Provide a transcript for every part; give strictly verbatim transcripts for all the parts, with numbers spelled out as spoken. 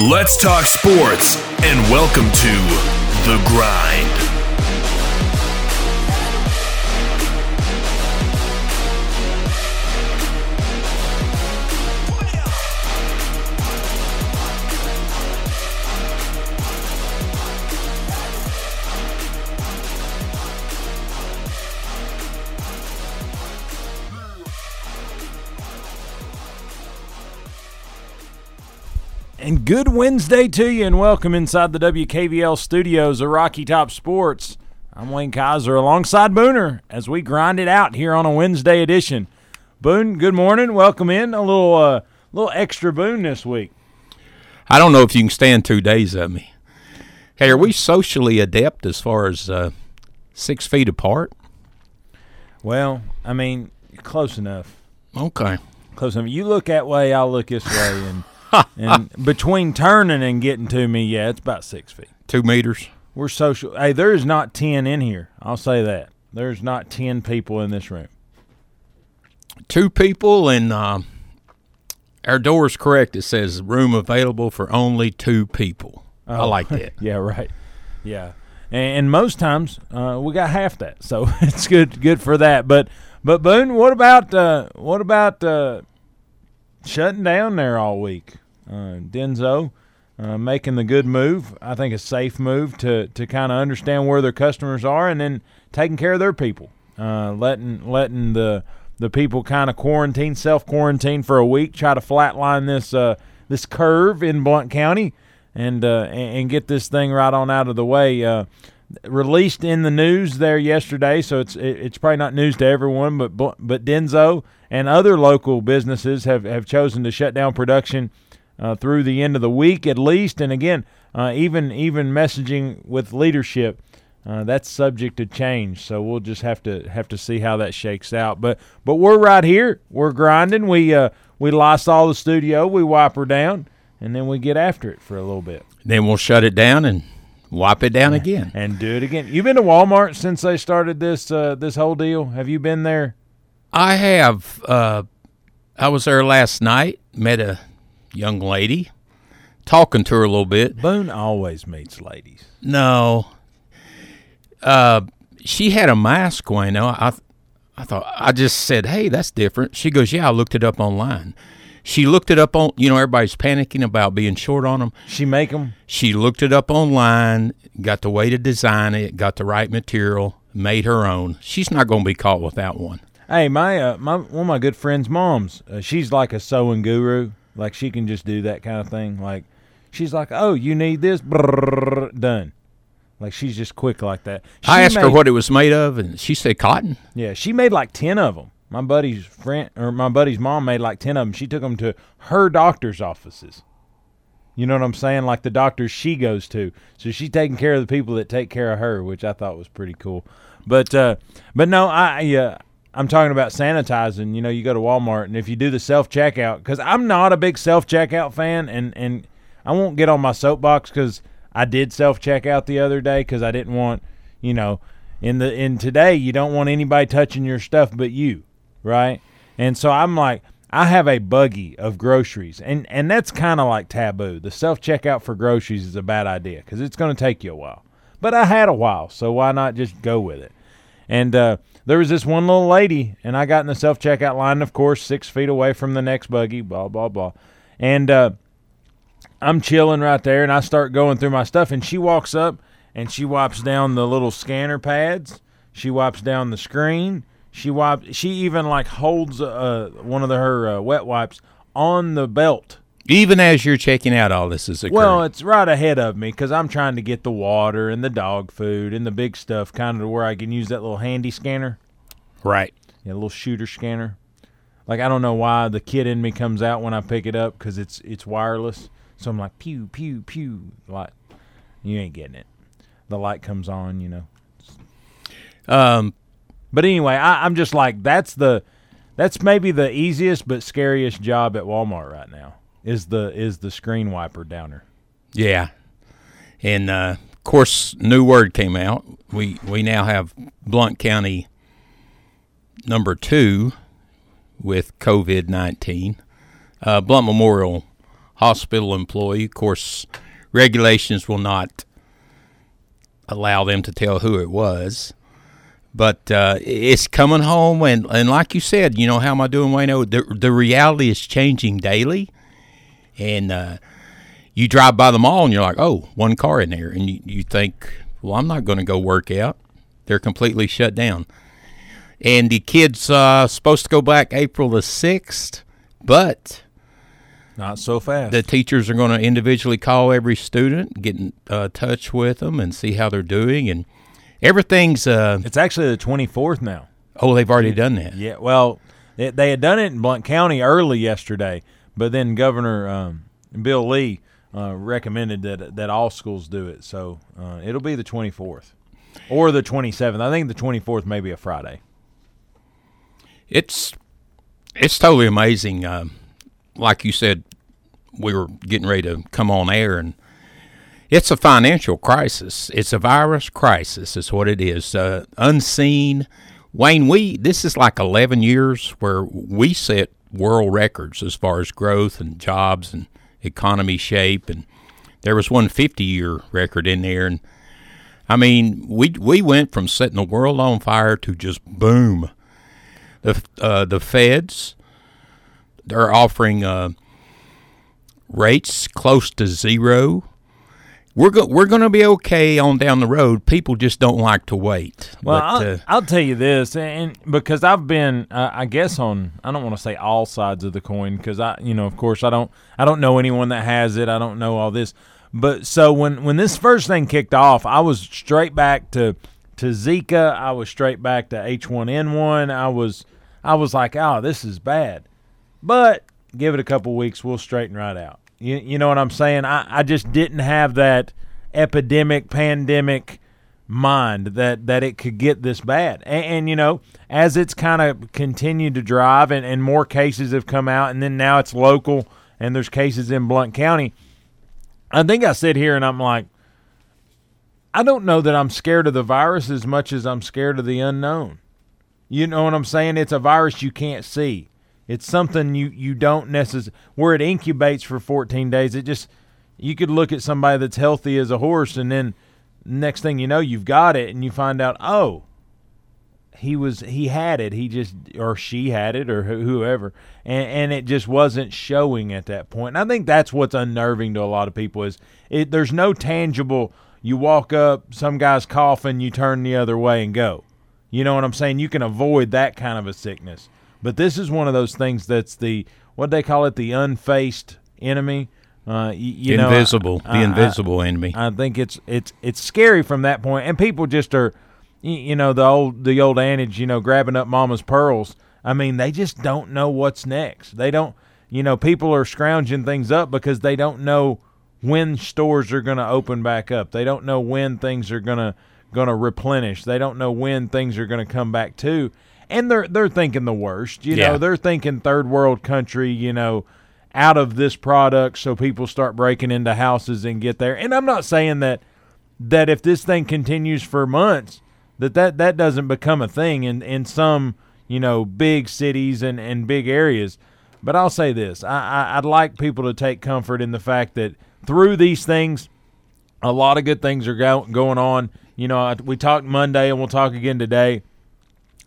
Let's talk sports, and welcome to The Grind. And good Wednesday to you, and welcome inside the W K V L studios of Rocky Top Sports. I'm Wayne Kaiser alongside Booner as we grind it out here on a Wednesday edition. Boone, good morning. Welcome in. A little uh, little extra Boone this week. I don't know if you can stand two days of me. Hey, are we socially adept as far as uh, six feet apart? Well, I mean, close enough. Okay. Close enough. You look that way, I'll look this way, and... and between turning and getting to me, yeah, it's about six feet. Two meters. We're social. Hey, there is not ten in here. I'll say that. There's not ten people in this room. Two people, and uh, our door is correct. It says room available for only two people. Oh. I like that. Yeah, right. Yeah. And, and most times uh, we got half that, so it's good good for that. But, but Boone, what about uh, – what about uh, shutting down there all week? Uh, Denso uh, making the good move, I think a safe move to, to kind of understand where their customers are and then taking care of their people, uh, letting letting the the people kind of quarantine, self-quarantine for a week, try to flatline this uh, this curve in Blount County and, uh, and and get this thing right on out of the way. Uh, released in the news there yesterday, so it's it, it's probably not news to everyone, but but Denso and other local businesses have, have chosen to shut down production Uh, through the end of the week at least. And again, uh, even even messaging with leadership, uh, that's subject to change. So we'll just have to have to see how that shakes out. But but we're right here. We're grinding. We uh, we lost all the studio. We wipe her down, and then we get after it for a little bit. Then we'll shut it down and wipe it down again. And do it again. You've been to Walmart since they started this, uh, this whole deal? Have you been there? I have. Uh, I was there last night, met a young lady, talking to her a little bit. Boone always meets ladies. No. Uh, she had a mask, you know. I I thought, I just said, hey, that's different. She goes, yeah, I looked it up online. She looked it up on, you know, everybody's panicking about being short on them. She make them? She looked it up online, got the way to design it, got the right material, made her own. She's not going to be caught without one. Hey, my, uh, my one of my good friend's moms, uh, she's like a sewing guru. Like, she can just do that kind of thing. Like, she's like, oh, you need this? Brrr, done. Like, she's just quick like that. She I asked made, her what it was made of, and she said cotton. Yeah, she made like ten of them. My buddy's friend, or my buddy's mom made like ten of them. She took them to her doctor's offices. You know what I'm saying? Like the doctors she goes to. So she's taking care of the people that take care of her, which I thought was pretty cool. But, uh, but no, I... Uh, I'm talking about sanitizing. You know, you go to Walmart, and if you do the self-checkout, because I'm not a big self-checkout fan, and, and I won't get on my soapbox because I did self-checkout the other day because I didn't want, you know, in the in today you don't want anybody touching your stuff but you, right? And so I'm like, I have a buggy of groceries, and, and that's kind of like taboo. The self-checkout for groceries is a bad idea because it's going to take you a while. But I had a while, so why not just go with it? And uh, there was this one little lady, and I got in the self-checkout line, of course, six feet away from the next buggy, blah, blah, blah. And uh, I'm chilling right there, and I start going through my stuff, and she walks up, and she wipes down the little scanner pads. She wipes down the screen. She wipes, she even, like, holds uh, one of the, her uh, wet wipes on the belt. Even as you're checking out, all this is occurring. Well, it's right ahead of me because I'm trying to get the water and the dog food and the big stuff kind of to where I can use that little handy scanner. Right. Yeah, a little shooter scanner. Like, I don't know why the kid in me comes out when I pick it up because it's it's wireless. So I'm like, pew, pew, pew. Light. You ain't getting it. The light comes on, you know. Um, But anyway, I, I'm just like, that's the that's maybe the easiest but scariest job at Walmart right now. Is the is the screen wiper downer? Yeah, and uh, of course, new word came out. We we now have Blount County number two with COVID nineteen. Uh, Blount Memorial hospital employee. Of course, regulations will not allow them to tell who it was. But uh, it's coming home, and, and like you said, you know, how am I doing, Wayno? The, the reality is changing daily, and uh, you drive by the mall, and you're like, oh, one car in there, and you, you think, well, I'm not going to go work out. They're completely shut down. And the kids uh supposed to go back April the sixth, but not so fast. The teachers are going to individually call every student, get in uh, touch with them, and see how they're doing. And everything's uh it's actually the twenty-fourth now. Oh, they've already done that. Yeah, well, they, they had done it in Blount County early yesterday, but then Governor um, Bill Lee uh, recommended that that all schools do it. So uh, it'll be the twenty-fourth or the twenty-seventh. I think the twenty-fourth may be a Friday. It's it's totally amazing. Um, like you said, we were getting ready to come on air, and it's a financial crisis. It's a virus crisis is what it is, uh, unseen. Wayne, we this is like eleven years where we set world records as far as growth and jobs and economy shape, and there was one fifty-year record in there. And, I mean, we we went from setting the world on fire to just boom. The uh, the feds, they're offering uh, rates close to zero. We're go- we're going to be okay on down the road. People just don't like to wait. Well, but, I'll, uh, I'll tell you this, and because I've been, uh, I guess on, I don't want to say all sides of the coin, because I, you know, of course, I don't, I don't know anyone that has it. I don't know all this, but so when when this first thing kicked off, I was straight back to to Zika. I was straight back to H one N one. I was. I was like, oh, this is bad. But give it a couple weeks, we'll straighten right out. You, you know what I'm saying? I, I just didn't have that epidemic, pandemic mind that, that it could get this bad. And, and you know, as it's kind of continued to drive and, and more cases have come out, and then now it's local and there's cases in Blount County, I think I sit here and I'm like, I don't know that I'm scared of the virus as much as I'm scared of the unknown. You know what I'm saying? It's a virus you can't see. It's something you, you don't necessarily – where it incubates for fourteen days, it just – you could look at somebody that's healthy as a horse, and then next thing you know, you've got it, and you find out, oh, he was he had it. He just – or she had it or whoever, and, and it just wasn't showing at that point. And I think that's what's unnerving to a lot of people is it, there's no tangible – you walk up, some guy's coughing, you turn the other way and go. You know what I'm saying? You can avoid that kind of a sickness. But this is one of those things that's the, what they call it, the unfaced enemy. Uh, you, you invisible, know, I, the I, invisible I, enemy. I think it's it's it's scary from that point. And people just are, you know, the old the old adage, you know, grabbing up mama's pearls. I mean, they just don't know what's next. They don't, you know, people are scrounging things up because they don't know when stores are going to open back up. They don't know when things are going to. going to replenish. They don't know when things are going to come back to, and they're they're thinking the worst. You yeah. know, they're thinking third world country, you know, out of this product, so people start breaking into houses and get there. And I'm not saying that that if this thing continues for months, that that, that doesn't become a thing in, in some, you know, big cities and, and big areas. But I'll say this. I, I I'd like people to take comfort in the fact that through these things, a lot of good things are go- going on. You know, we talked Monday, and we'll talk again today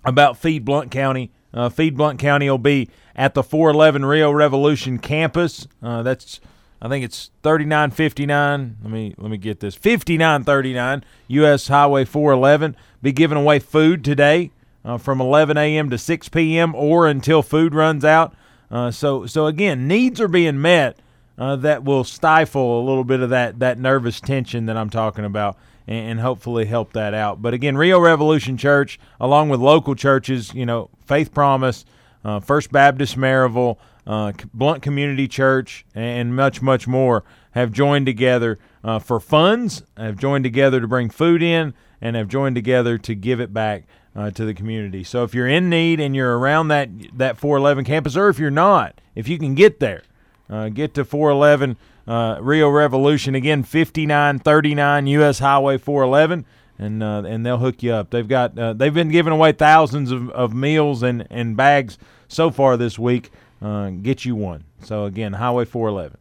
about Feed Blount County. Uh, Feed Blount County will be at the four eleven Rio Revolution campus. Uh, that's, I think it's thirty-nine fifty-nine. Let me let me get this. fifty-nine thirty-nine U S Highway four eleven. Be giving away food today uh, from eleven a.m. to six p.m. or until food runs out. Uh, so so again, needs are being met uh, that will stifle a little bit of that that nervous tension that I'm talking about, and hopefully help that out. But again, Rio Revolution Church, along with local churches, you know, Faith Promise, uh, First Baptist Maryville, uh, Blount Community Church, and much, much more have joined together uh, for funds, have joined together to bring food in, and have joined together to give it back uh, to the community. So if you're in need and you're around that, that four eleven campus, or if you're not, if you can get there, uh, get to four eleven Uh, Rio Revolution, again, fifty-nine thirty-nine U S Highway four eleven, and uh, and they'll hook you up. They've got uh, they've been giving away thousands of, of meals and, and bags so far this week. Uh, get you one. So, again, Highway four eleven.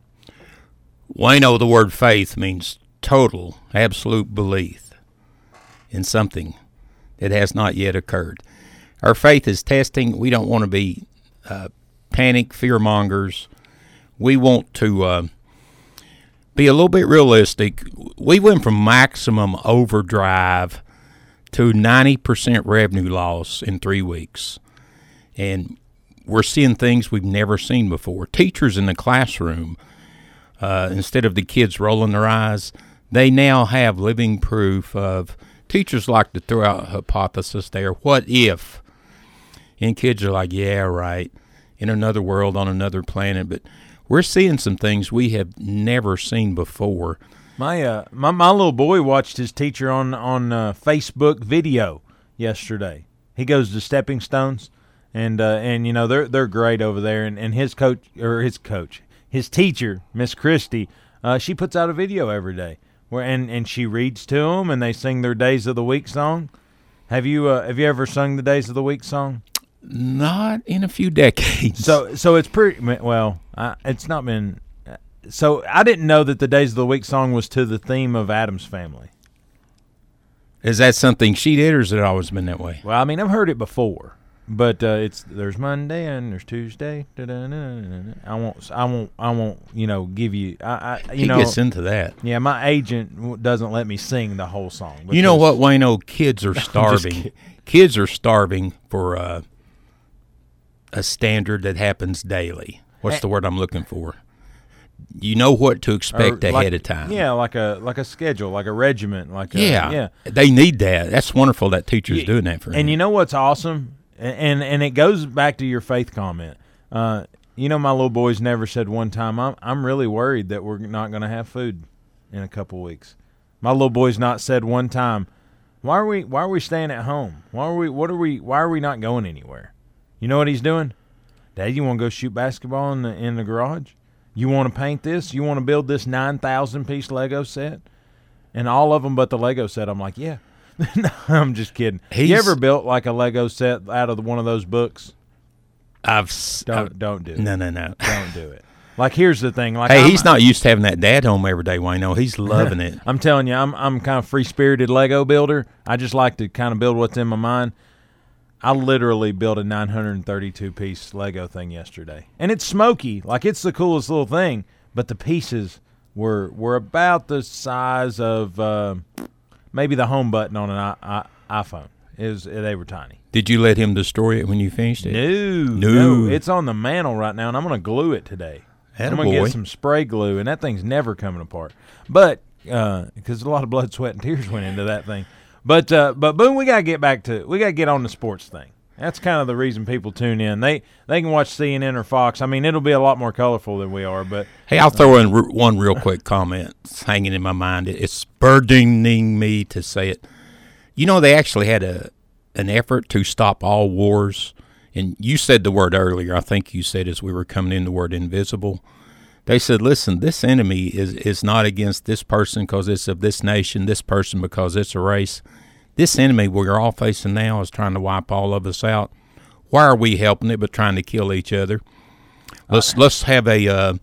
Wayno, the word faith means total, absolute belief in something that has not yet occurred. Our faith is testing. We don't want to be uh, panic fearmongers. We want to uh, be a little bit realistic. We went from maximum overdrive to ninety percent revenue loss in three weeks. And we're seeing things we've never seen before. Teachers in the classroom, uh, instead of the kids rolling their eyes, they now have living proof of, teachers like to throw out a hypothesis there, what if? And kids are like, yeah, right, in another world, on another planet. But we're seeing some things we have never seen before. My uh, my, my little boy watched his teacher on, on uh, Facebook video yesterday. He goes to Stepping Stones. And uh, and you know they're they're great over there, and, and his coach or his coach his teacher, Miss Christie, uh, she puts out a video every day where and, and she reads to them, and they sing their Days of the Week song. Have you uh, have you ever sung the Days of the Week song? Not in a few decades. So so it's pretty well. I, it's not been. So I didn't know that the Days of the Week song was to the theme of Addams Family. Is that something she did, or has it always been that way? Well, I mean, I've heard it before. But uh, it's there's Monday and there's Tuesday. Da-da-da-da-da. I won't I won't I won't you know give you I, I you he know, gets into that. Yeah, my agent doesn't let me sing the whole song. Because, you know what, Wayno, kids are starving. Kids are starving for uh, a standard that happens daily. What's the word I'm looking for? You know what to expect like, ahead of time. Yeah, like a like a schedule, like a regiment, like a, yeah, yeah. They need that. That's wonderful that teachers yeah, doing that for them. And you know what's awesome? And and it goes back to your faith comment. Uh, you know, my little boy's never said one time, I'm, I'm really worried that we're not going to have food in a couple weeks. My little boy's not said one time, why are we why are we staying at home? Why are we what are we why are we not going anywhere? You know what he's doing? Dad, you want to go shoot basketball in the in the garage? You want to paint this? You want to build this nine thousand piece Lego set? And all of them but the Lego set, I'm like, yeah. No, I'm just kidding. He's, you ever built like a Lego set out of one of those books? I've don't I've, don't do it. No, no, no. Don't do it. Like here's the thing. Like hey, I'm, he's not used to having that dad home every day. Wayno, he's loving it. I'm telling you, I'm I'm kind of free spirited Lego builder. I just like to kind of build what's in my mind. I literally built a nine hundred thirty-two piece Lego thing yesterday, and it's smoky. Like it's the coolest little thing. But the pieces were were about the size of. Uh, Maybe the home button on an I- I- iPhone. Is they were tiny. Did you let him destroy it when you finished it? No, no, no. It's on the mantle right now, and I'm going to glue it today. Attaboy. I'm going to get some spray glue, and that thing's never coming apart. But because uh, a lot of blood, sweat, and tears went into that thing. But uh, but boom, we got to get back to we got to get on the sports thing. That's kind of the reason people tune in. They they can watch C N N or Fox. I mean, it'll be a lot more colorful than we are. But hey, I'll throw in re- one real quick comment. It's hanging in my mind. It's burdening me to say it. You know, they actually had a an effort to stop all wars. And you said the word earlier. I think you said as we were coming in the word invisible. They said, listen, this enemy is, is not against this person because it's of this nation, this person because it's a race. This enemy we're all facing now is trying to wipe all of us out. Why are we helping it but trying to kill each other? Let's uh, let's have a uh,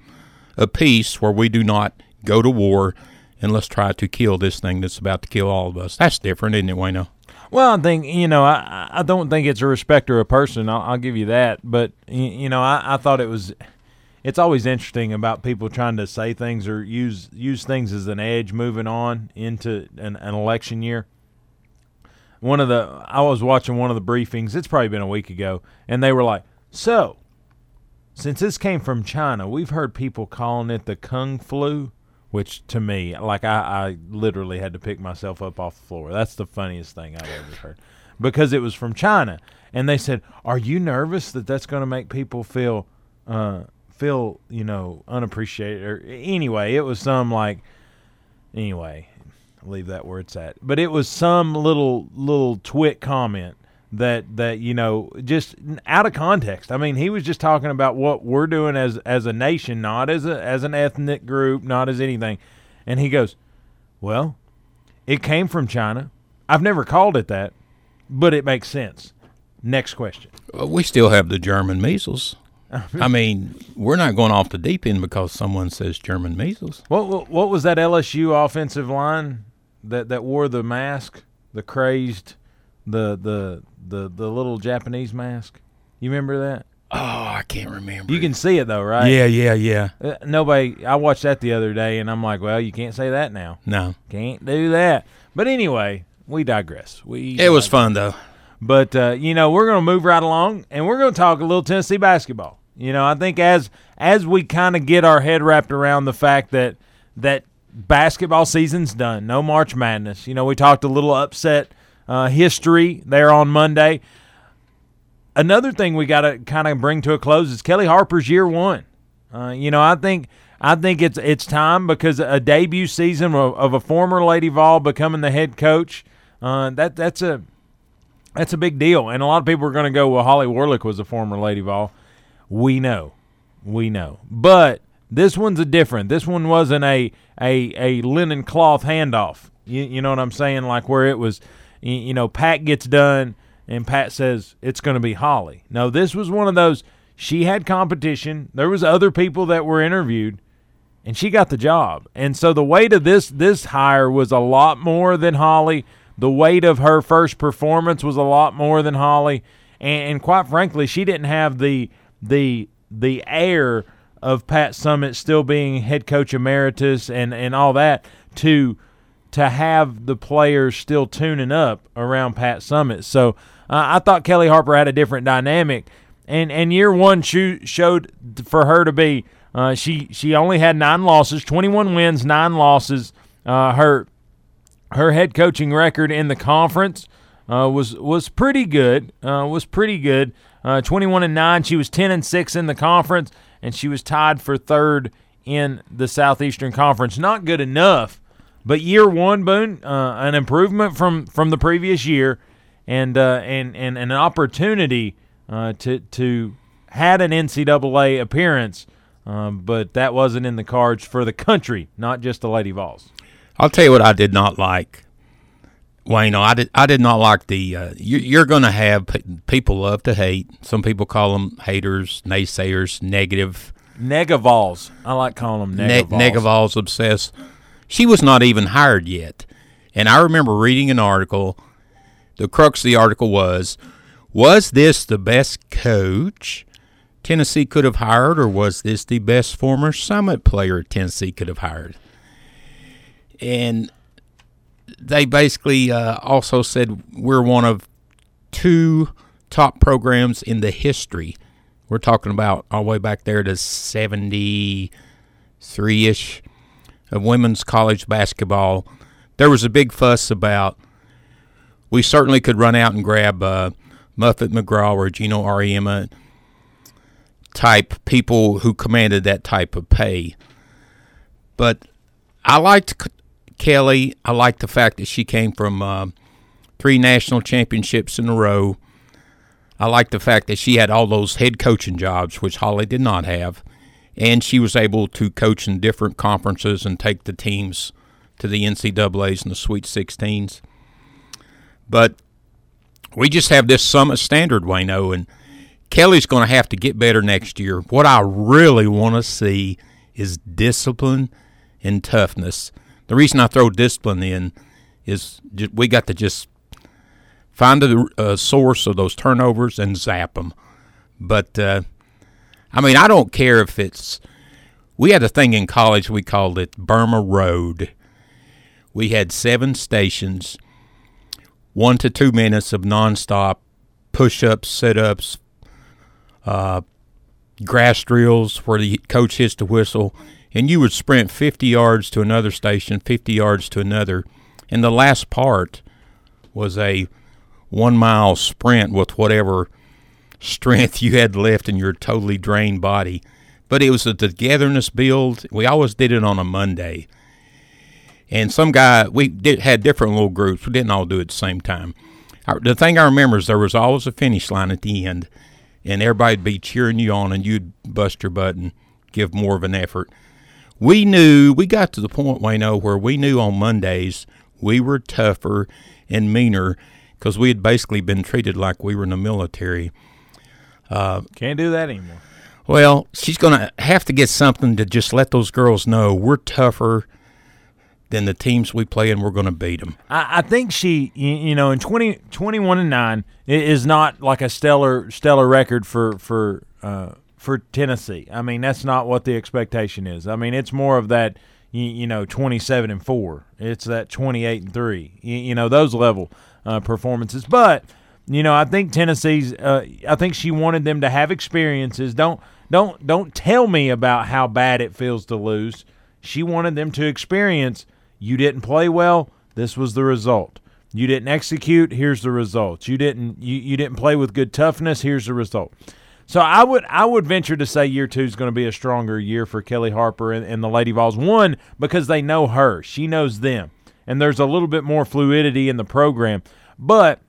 a peace where we do not go to war, and let's try to kill this thing that's about to kill all of us. That's different, isn't it, Wayno? Well, I think, you know, I, I don't think it's a respecter of person. I'll, I'll give you that. But, you know, I, I thought it was – it's always interesting about people trying to say things or use, use things as an edge moving on into an, an election year. One of the I was watching one of the briefings. It's probably been a week ago, and they were like, "So, since this came from China, we've heard people calling it the Kung Flu," which to me, like I, I literally had to pick myself up off the floor. That's the funniest thing I've ever heard, because it was from China, and they said, "Are you nervous that that's going to make people feel, uh, feel you know unappreciated?" Or anyway, it was some like, anyway. Leave that where it's at, but it was some little little twit comment that that you know just out of context. I mean, he was just talking about what we're doing as as a nation, not as a as an ethnic group, not as anything. And he goes, "Well, it came from China. I've never called it that, but it makes sense." Next question. We still have the German measles. I mean, we're not going off the deep end because someone says German measles. What what, what was that L S U offensive line that, that wore the mask, the crazed, the, the the the little Japanese mask? You remember that? Oh, I can't remember. You can see it though, right? Yeah, yeah, yeah. Uh, nobody. I watched that the other day, and I'm like, well, you can't say that now. No, can't do that. But anyway, we digress. We. It digress. was fun though. But uh, you know, we're gonna move right along, and we're gonna talk a little Tennessee basketball. You know, I think as as we kind of get our head wrapped around the fact that that basketball season's done, no March Madness. You know, we talked a little upset uh, history there on Monday. Another thing we got to kind of bring to a close is Kelly Harper's year one. Uh, you know, I think I think it's it's time because a debut season of, of a former Lady Vol becoming the head coach, uh, that that's a that's a big deal. And a lot of people are going to go, well, Holly Warlick was a former Lady Vol. We know. We know. But this one's a different. This one wasn't a a, a linen cloth handoff. You, you know what I'm saying? Like where it was, you, you know, Pat gets done and Pat says, it's going to be Holly. No, this was one of those, she had competition. There was other people that were interviewed, and she got the job. And so the weight of this this hire was a lot more than Holly. The weight of her first performance was a lot more than Holly. And, and quite frankly, she didn't have the – the the air of Pat Summitt still being head coach emeritus and, and all that to to have the players still tuning up around Pat Summitt. So uh, I thought Kelly Harper had a different dynamic. And and year one cho- showed for her to be uh, – she she only had nine losses, twenty-one wins, nine losses. Uh, her her head coaching record in the conference uh, was, was pretty good, uh, was pretty good. Uh, twenty-one and nine, she was ten and six in the conference, and she was tied for third in the Southeastern Conference. Not good enough, but year one, Boone, uh, an improvement from, from the previous year, and uh, and, and, and an opportunity uh, to to had an N C double A appearance, um, but that wasn't in the cards for the country, not just the Lady Vols. I'll tell you what I did not like. Well, you know, I did, I did not like the uh, – you, you're going to have p- – people love to hate. Some people call them haters, naysayers, negative. Negavols. I like calling them negavols. Ne- negavols, obsessed. She was not even hired yet. And I remember reading an article. The crux of the article was, was this the best coach Tennessee could have hired, or was this the best former Summitt player Tennessee could have hired? And – they basically uh, also said we're one of two top programs in the history. We're talking about all the way back there to seventy-three-ish of women's college basketball. There was a big fuss about we certainly could run out and grab uh, Muffet McGraw or Geno Auriemma type people who commanded that type of pay. But I liked – Kelly, I like the fact that she came from uh, three national championships in a row. I like the fact that she had all those head coaching jobs, which Holly did not have, and she was able to coach in different conferences and take the teams to the N C double A's and the Sweet sixteens. But we just have this Summitt standard, Wayno, and Kelly's going to have to get better next year. What I really want to see is discipline and toughness. The reason I throw discipline in is we got to just find the uh, source of those turnovers and zap them. But, uh, I mean, I don't care if it's – we had a thing in college we called it Burma Road. We had seven stations, one to two minutes of nonstop push-ups, sit-ups, uh, grass drills where the coach hits the whistle. And you would sprint fifty yards to another station, fifty yards to another. And the last part was a one-mile sprint with whatever strength you had left in your totally drained body. But it was a togetherness build. We always did it on a Monday. And some guy, we did, had different little groups. We didn't all do it at the same time. I, the thing I remember is there was always a finish line at the end, and everybody would be cheering you on, and you'd bust your butt and give more of an effort. We knew, we got to the point, Wayno, where we knew on Mondays we were tougher and meaner because we had basically been treated like we were in the military. Uh, Can't do that anymore. Well, she's going to have to get something to just let those girls know we're tougher than the teams we play, and we're going to beat them. I, I think she, you know, in twenty twenty-one and nine is not like a stellar stellar record for for uh, for Tennessee. I mean, that's not what the expectation is. I mean, it's more of that, you, you know, twenty-seven and four. It's that twenty-eight and three. You, you know, those level uh, performances, but. You know, I think Tennessee's. Uh, I think she wanted them to have experiences. Don't, don't, don't tell me about how bad it feels to lose. She wanted them to experience. You didn't play well. This was the result. You didn't execute. Here's the result. You didn't. You, you didn't play with good toughness. Here's the result. So I would, I would venture to say year two is going to be a stronger year for Kelly Harper and, and the Lady Vols. One, because they know her. She knows them, and there's a little bit more fluidity in the program, but.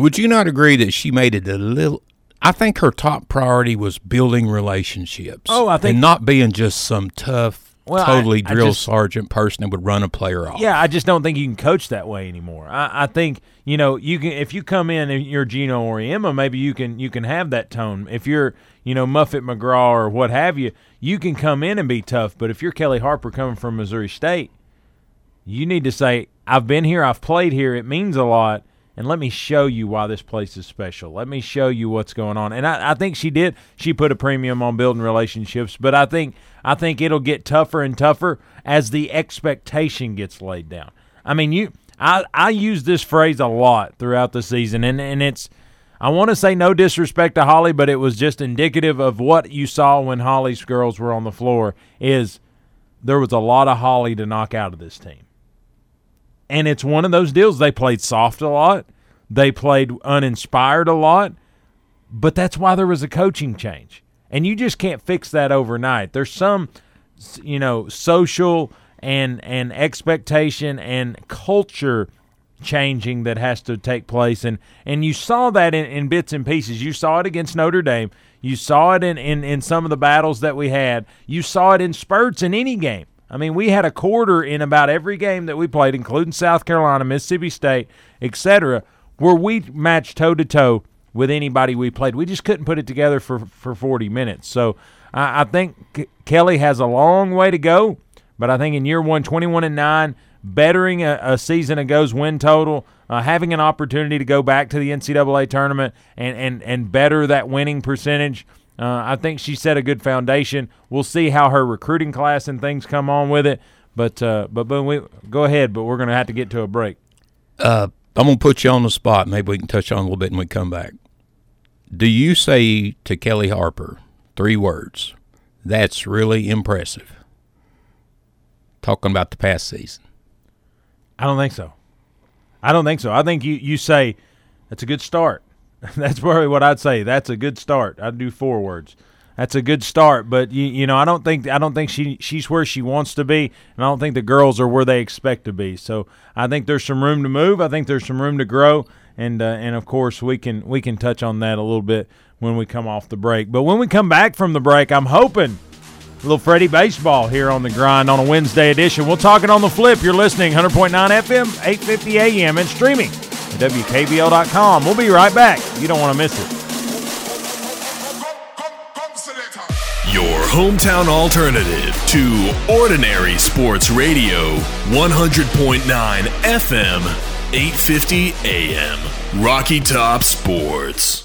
Would you not agree that she made it a little – I think her top priority was building relationships. Oh, I think – and not being just some tough, well, totally I, I drill just, sergeant person that would run a player off. Yeah, I just don't think you can coach that way anymore. I, I think, you know, you can if you come in and you're Geno Auriemma, maybe you can you can have that tone. If you're, you know, Muffet McGraw or what have you, you can come in and be tough. But if you're Kelly Harper coming from Missouri State, you need to say, I've been here, I've played here, it means a lot. And let me show you why this place is special. Let me show you what's going on. And I, I think she did. She put a premium on building relationships. But I think I think it'll get tougher and tougher as the expectation gets laid down. I mean, you, I, I use this phrase a lot throughout the season. And, and it's, I want to say no disrespect to Holly, but it was just indicative of what you saw when Holly's girls were on the floor is there was a lot of Holly to knock out of this team. And it's one of those deals. They played soft a lot. They played uninspired a lot. But that's why there was a coaching change. And you just can't fix that overnight. There's some, you know, social and and expectation and culture changing that has to take place. And, and you saw that in, in bits and pieces. You saw it against Notre Dame. You saw it in, in, in some of the battles that we had. You saw it in spurts in any game. I mean, we had a quarter in about every game that we played, including South Carolina, Mississippi State, et cetera, where we matched toe-to-toe with anybody we played. We just couldn't put it together for, for forty minutes. So I, I think Kelly has a long way to go, but I think in year one, twenty-one and nine, bettering a, a season ago's win total, uh, having an opportunity to go back to the N C double A tournament and, and, and better that winning percentage, Uh, I think she set a good foundation. We'll see how her recruiting class and things come on with it. But, uh, but boom, we, go ahead, but we're going to have to get to a break. Uh, I'm going to put you on the spot. Maybe we can touch on a little bit when we come back. Do you say to Kelly Harper, three words, that's really impressive? Talking about the past season. I don't think so. I don't think so. I think you, you say, that's a good start. That's probably what I'd say. That's a good start. I'd do four words. That's a good start, but you, you know, I don't think I don't think she she's where she wants to be, and I don't think the girls are where they expect to be. So I think there's some room to move. I think there's some room to grow, and uh, and of course we can we can touch on that a little bit when we come off the break. But when we come back from the break, I'm hoping a little Freddy Baseball here on The Grind on a Wednesday edition. We'll talk it on the flip. You're listening one hundred point nine F M, eight fifty A M, and streaming. W K V L dot com. We'll be right back. You don't want to miss it. Your hometown alternative to Ordinary Sports Radio, one hundred point nine F M, eight fifty A M. Rocky Top Sports.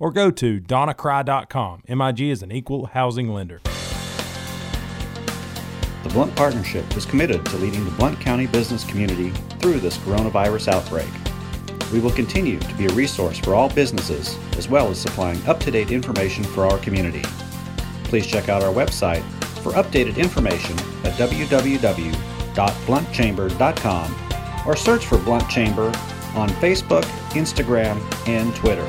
or go to Donna Crye dot com. M I G is an equal housing lender. The Blount Partnership is committed to leading the Blount County business community through this coronavirus outbreak. We will continue to be a resource for all businesses, as well as supplying up-to-date information for our community. Please check out our website for updated information at w w w dot blount chamber dot com or search for Blount Chamber on Facebook, Instagram, and Twitter.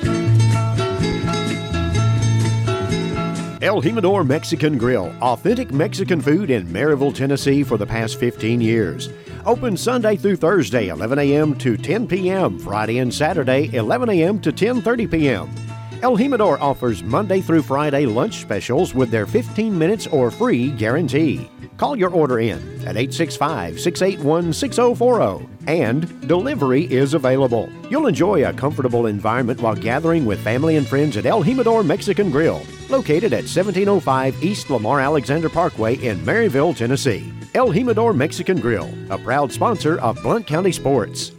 El Jimador Mexican Grill, authentic Mexican food in Maryville, Tennessee for the past fifteen years. Open Sunday through Thursday, eleven a.m. to ten p.m., Friday and Saturday, eleven a.m. to ten thirty p.m. El Jimador offers Monday through Friday lunch specials with their fifteen minutes or free guarantee. Call your order in at eight six five, six eight one, six zero four zero, and delivery is available. You'll enjoy a comfortable environment while gathering with family and friends at El Jimador Mexican Grill, located at seventeen oh five East Lamar Alexander Parkway in Maryville, Tennessee. El Jimador Mexican Grill, a proud sponsor of Blount County Sports.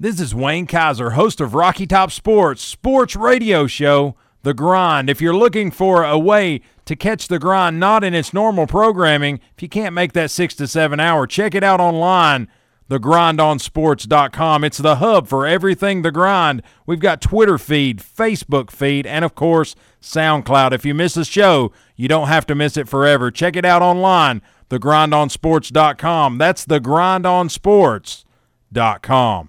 This is Wayne Kaiser, host of Rocky Top Sports sports radio show, The Grind. If you're looking for a way to catch The Grind not in its normal programming, if you can't make that six to seven hour, check it out online, the grind on sports dot com. It's the hub for everything The Grind. We've got Twitter feed, Facebook feed, and, of course, SoundCloud. If you miss a show, you don't have to miss it forever. Check it out online, the grind on sports dot com. That's the grind on sports dot com.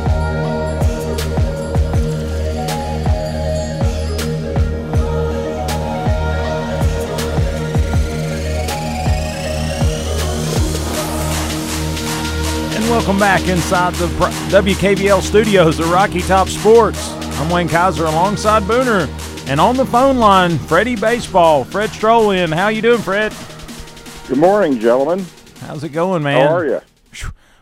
Welcome back inside the W K V L studios at Rocky Top Sports. I'm Wayne Kaiser alongside Booner. And on the phone line, Freddy Baseball, Fred Stroll in. How you doing, Fred? Good morning, gentlemen. How's it going, man? How are you?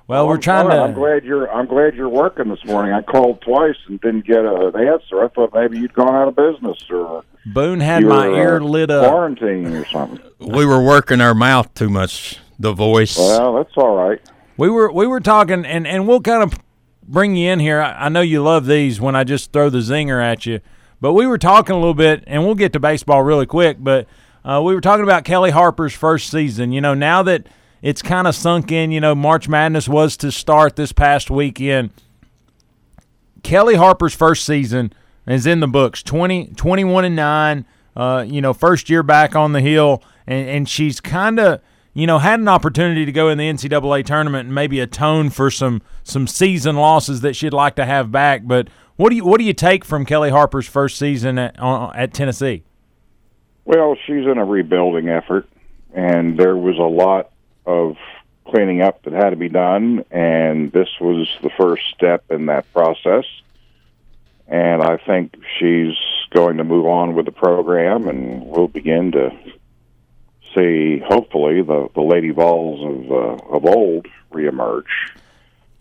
Well, we're I'm trying fine. to... I'm glad, you're, I'm glad you're working this morning. I called twice and didn't get an answer. I thought maybe you'd gone out of business or... Boone had my ear lit up. Quarantine or something. We were working our mouth too much, the voice. Well, that's all right. We were we were talking, and, and we'll kind of bring you in here. I, I know you love these when I just throw the zinger at you. But we were talking a little bit, and we'll get to baseball really quick, but uh, we were talking about Kelly Harper's first season. You know, now that it's kind of sunk in, you know, March Madness was to start this past weekend. Kelly Harper's first season is in the books, twenty, twenty-one and nine, uh, you know, first year back on the hill, and, and she's kind of – you know, had an opportunity to go in the N C double A tournament and maybe atone for some some season losses that she'd like to have back. But what do you what do you take from Kelly Harper's first season at, uh, at Tennessee? Well, she's in a rebuilding effort, and there was a lot of cleaning up that had to be done, and this was the first step in that process. And I think she's going to move on with the program, and we'll begin to see, hopefully, the, the Lady Vols of uh, of old reemerge.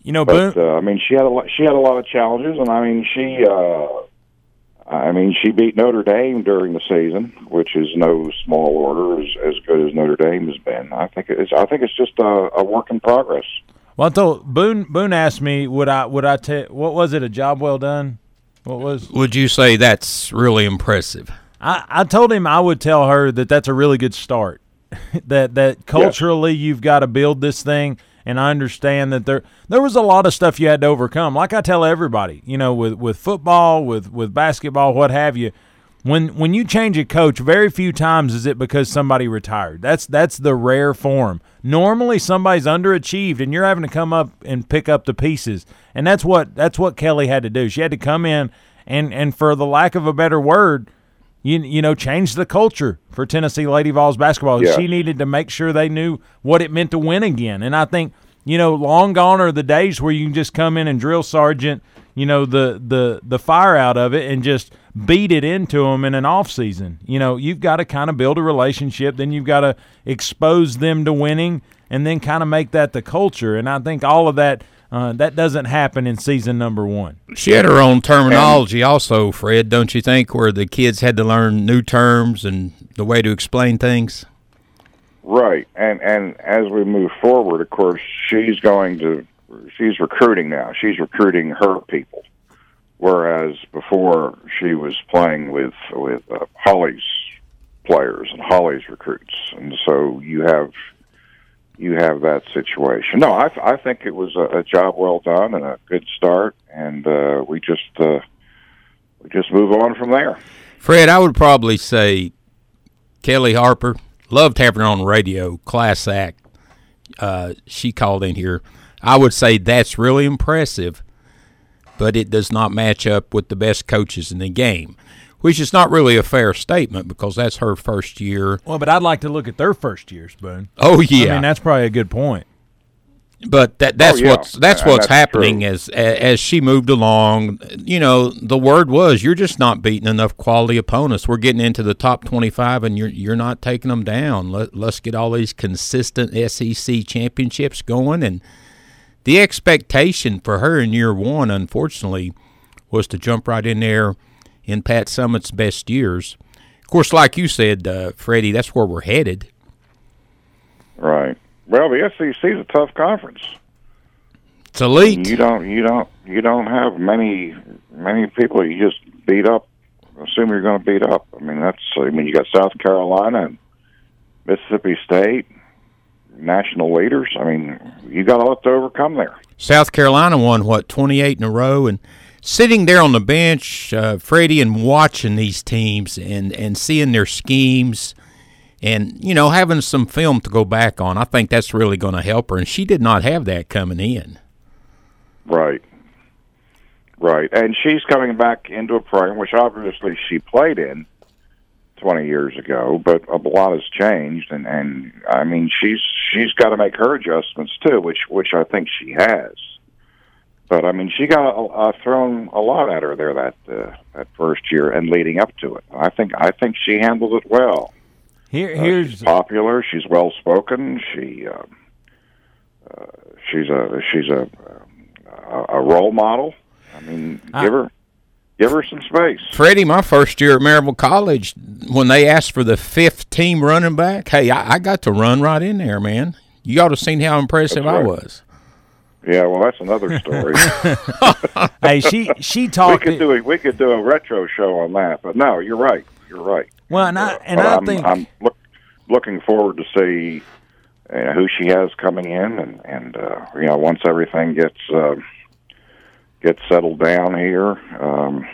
You know, but uh, I mean, she had a lot, she had a lot of challenges, and I mean, she uh, I mean, she beat Notre Dame during the season, which is no small order. As, as good as Notre Dame has been, I think it's I think it's just a, a work in progress. Well, I told Boone Boone asked me, would I would I t- what was it a job well done? What was? Would you say that's really impressive? I, I told him I would tell her that that's a really good start, that that culturally yeah. You've got to build this thing, and I understand that there there was a lot of stuff you had to overcome. Like I tell everybody, you know, with, with football, with, with basketball, what have you, when when you change a coach, very few times is it because somebody retired. That's that's the rare form. Normally somebody's underachieved, and you're having to come up and pick up the pieces, and that's what that's what Kelly had to do. She had to come in and, and for the lack of a better word, You you know, change the culture for Tennessee Lady Vols basketball. Yeah. She needed to make sure they knew what it meant to win again. And I think, you know, long gone are the days where you can just come in and drill sergeant, you know, the the the fire out of it and just beat it into them in an off season. You know, you've got to kind of build a relationship, then you've got to expose them to winning, and then kind of make that the culture. And I think all of that uh, that doesn't happen in season number one. She had her own terminology also, Fred, don't you think, where the kids had to learn new terms and the way to explain things? Right, and and as we move forward, of course, she's going to she's recruiting now. She's recruiting her people, whereas before she was playing with with uh, Holly's players and Holly's recruits, and so you have you have that situation. No, I I think it was a, a job well done and a good start, and uh, we just uh, we just move on from there. Fred, I would probably say Kelly Harper. Loved having her on the radio, class act. Uh, she called in here. I would say that's really impressive, but it does not match up with the best coaches in the game, which is not really a fair statement because that's her first year. Well, but I'd like to look at their first years, Boone. Oh, yeah. I mean, that's probably a good point. But that that's oh, yeah. what's that's what's that's happening as as she moved along. You know, the word was you're just not beating enough quality opponents. We're getting into the top twenty-five, and you're you're not taking them down. Let, let's get all these consistent S E C championships going. And the expectation for her in year one, unfortunately, was to jump right in there in Pat Summitt's best years. Of course, like you said, uh, Freddie, that's where we're headed. Right. Well, the S E C is a tough conference. It's elite. You don't, you don't, you don't have many, many people you just beat up. Assume you're going to beat up. I mean, that's. I mean, you got South Carolina and Mississippi State, national leaders. I mean, you got a lot to overcome there. South Carolina won what twenty-eight in a row, and sitting there on the bench, uh, Freddie, and watching these teams and and seeing their schemes. And, you know, having some film to go back on, I think that's really going to help her. And she did not have that coming in. Right. Right. And she's coming back into a program, which obviously she played in twenty years ago, but a lot has changed. And, and I mean, she's she's got to make her adjustments, too, which, which I think she has. But, I mean, she got uh, thrown a lot at her there that uh, that first year and leading up to it. I think I think she handled it well. Here, here's uh, she's popular. She's well spoken. She uh, uh, she's a she's a, a a role model. I mean, I, give her give her some space. Freddie, my first year at Maryville College, when they asked for the fifth team running back, hey, I, I got to run right in there, man. You ought to have seen how impressive right. I was. Yeah, well, that's another story. Hey, she she talked. We could do a, we could do a retro show on that, but no, you're right. You're right. Well, and I, and I I'm, think I'm look, looking forward to see you know, who she has coming in, and and uh, you know once everything gets uh, gets settled down here, um,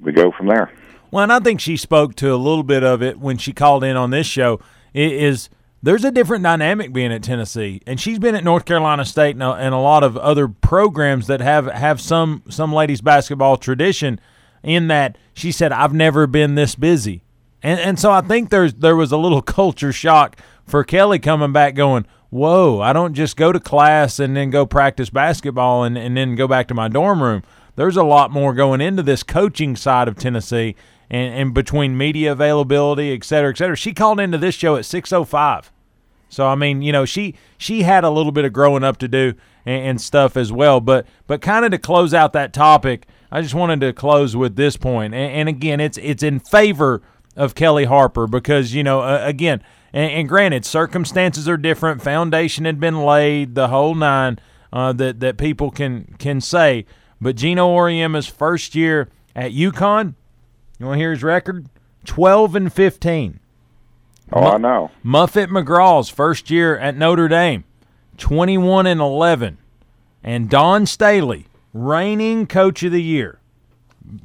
we go from there. Well, and I think she spoke to a little bit of it when she called in on this show. It is there's a different dynamic being at Tennessee, and she's been at North Carolina State and a, and a lot of other programs that have have some some ladies basketball tradition. In that she said, "I've never been this busy." And and so I think there's there was a little culture shock for Kelly coming back going, whoa, I don't just go to class and then go practice basketball and, and then go back to my dorm room. There's a lot more going into this coaching side of Tennessee and, and between media availability, et cetera, et cetera. She called into this show at six oh five. So, I mean, you know, she she had a little bit of growing up to do and, and stuff as well. But, but kind of to close out that topic, I just wanted to close with this point. And, and again, it's it's in favor of Kelly Harper because, you know, uh, again, and, and granted, circumstances are different. Foundation had been laid, the whole nine uh, that, that people can can say. But Geno Auriemma's first year at UConn, you want to hear his record? twelve and fifteen. Oh, Mu- I know. Muffet McGraw's first year at Notre Dame, twenty-one and eleven. And Don Staley, reigning coach of the year,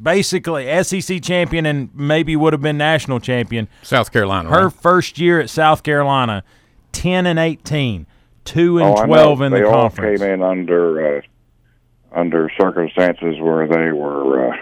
basically S E C champion and maybe would have been national champion. South Carolina. Her right? first year at South Carolina, ten and eighteen, two and oh, twelve in they the all conference. Came in under uh, under circumstances where they were uh,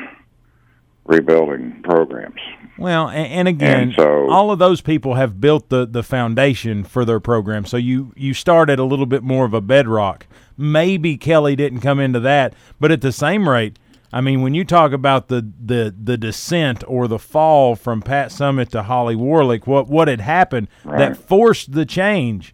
rebuilding programs. Well, and, and again, and so, all of those people have built the, the foundation for their program. So you you start at a little bit more of a bedrock. Maybe Kelly didn't come into that, but at the same rate, I mean, when you talk about the the, the descent or the fall from Pat Summitt to Holly Warlick, what what had happened right. that forced the change,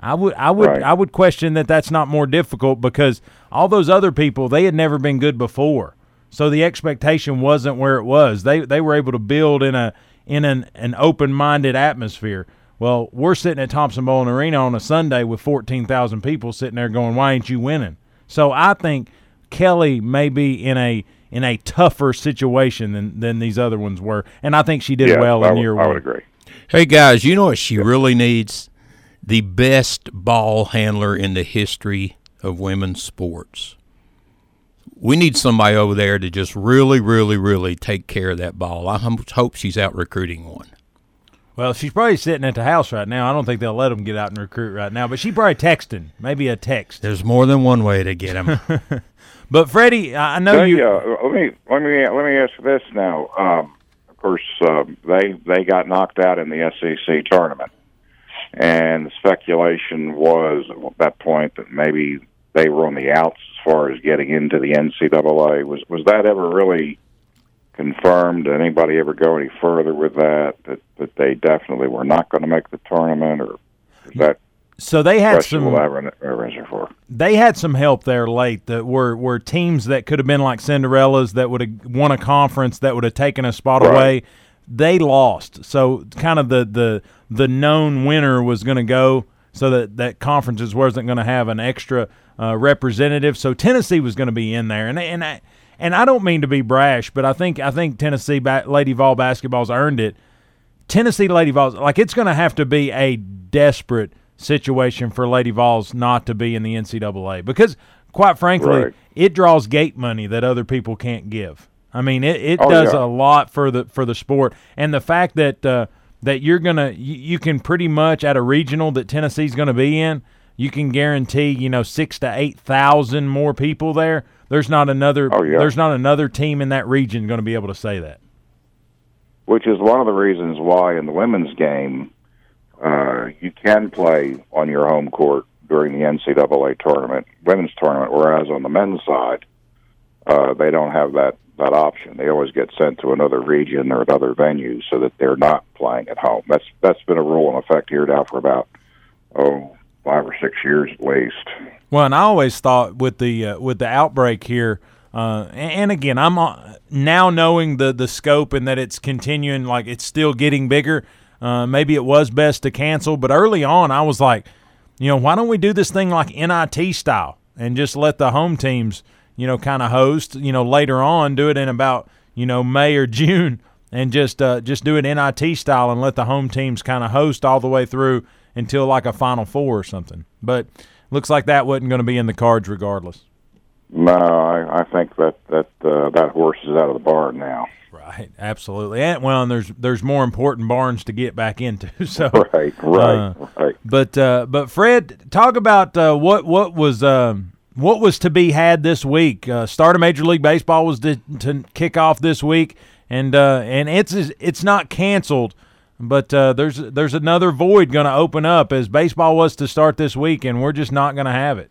I would I would right. I would question that that's not more difficult, because all those other people, they had never been good before, so the expectation wasn't where it was. They they were able to build in a in an, an open-minded atmosphere. Well, we're sitting at Thompson Bowling Arena on a Sunday with fourteen thousand people sitting there going, "Why ain't you winning?" So I think Kelly may be in a in a tougher situation than, than these other ones were, and I think she did yeah, well I in would, year one. I would agree. Hey, guys, you know what she really needs? The best ball handler in the history of women's sports. We need somebody over there to just really, really, really take care of that ball. I hope she's out recruiting one. Well, she's probably sitting at the house right now. I don't think they'll let them get out and recruit right now, but she's probably texting, maybe a text. There's more than one way to get them. But, Freddie, I know you, you uh, – let me, let me let me ask this now. Um, of course, uh, they they got knocked out in the S E C tournament, and the speculation was at that point that maybe they were on the outs as far as getting into the N C double A. Was, was that ever really confirmed? Did anybody ever go any further with that, that, that they definitely were not going to make the tournament? Or is that – So they had some. They had some help there late that were, were teams that could have been like Cinderellas that would have won a conference that would have taken a spot right. away. They lost, so kind of the the, the known winner was going to go, so that, that conferences wasn't going to have an extra uh, representative. So Tennessee was going to be in there, and and I and I don't mean to be brash, but I think I think Tennessee ba- Lady Vol basketball's earned it. Tennessee Lady Vols, like, it's going to have to be a desperate situation for Lady Vols not to be in the N C double A, because, quite frankly, right. it draws gate money that other people can't give. I mean, it, it oh, does yeah. a lot for the for the sport, and the fact that uh, that you're gonna you, you can pretty much at a regional that Tennessee's gonna be in, you can guarantee you know six to eight thousand more people there. There's not another oh, yeah. there's not another team in that region going to be able to say that. Which is one of the reasons why in the women's game, Uh, you can play on your home court during the N C double A tournament, women's tournament, whereas on the men's side, uh, they don't have that, that option. They always get sent to another region or another venue so that they're not playing at home. That's that's been a rule in effect here now for about oh five or six years at least. Well, and I always thought with the uh, with the outbreak here, uh, and, and again, I'm uh, now knowing the the scope and that it's continuing, like it's still getting bigger. Uh, maybe it was best to cancel, but early on I was like, you know, why don't we do this thing like N I T style and just let the home teams, you know, kind of host, you know, later on, do it in about, you know, May or June, and just uh, just do it N I T style and let the home teams kind of host all the way through until like a Final Four or something. But looks like that wasn't going to be in the cards regardless. No, I, I think that that uh, that horse is out of the barn now. Right, absolutely. And, well, and there's there's more important barns to get back into. So right, right, uh, right. But uh, but Fred, talk about uh, what what was uh, what was to be had this week. Uh, start of Major League Baseball was to, to kick off this week, and uh, and it's it's not canceled, but uh, there's there's another void going to open up as baseball was to start this week, and we're just not going to have it.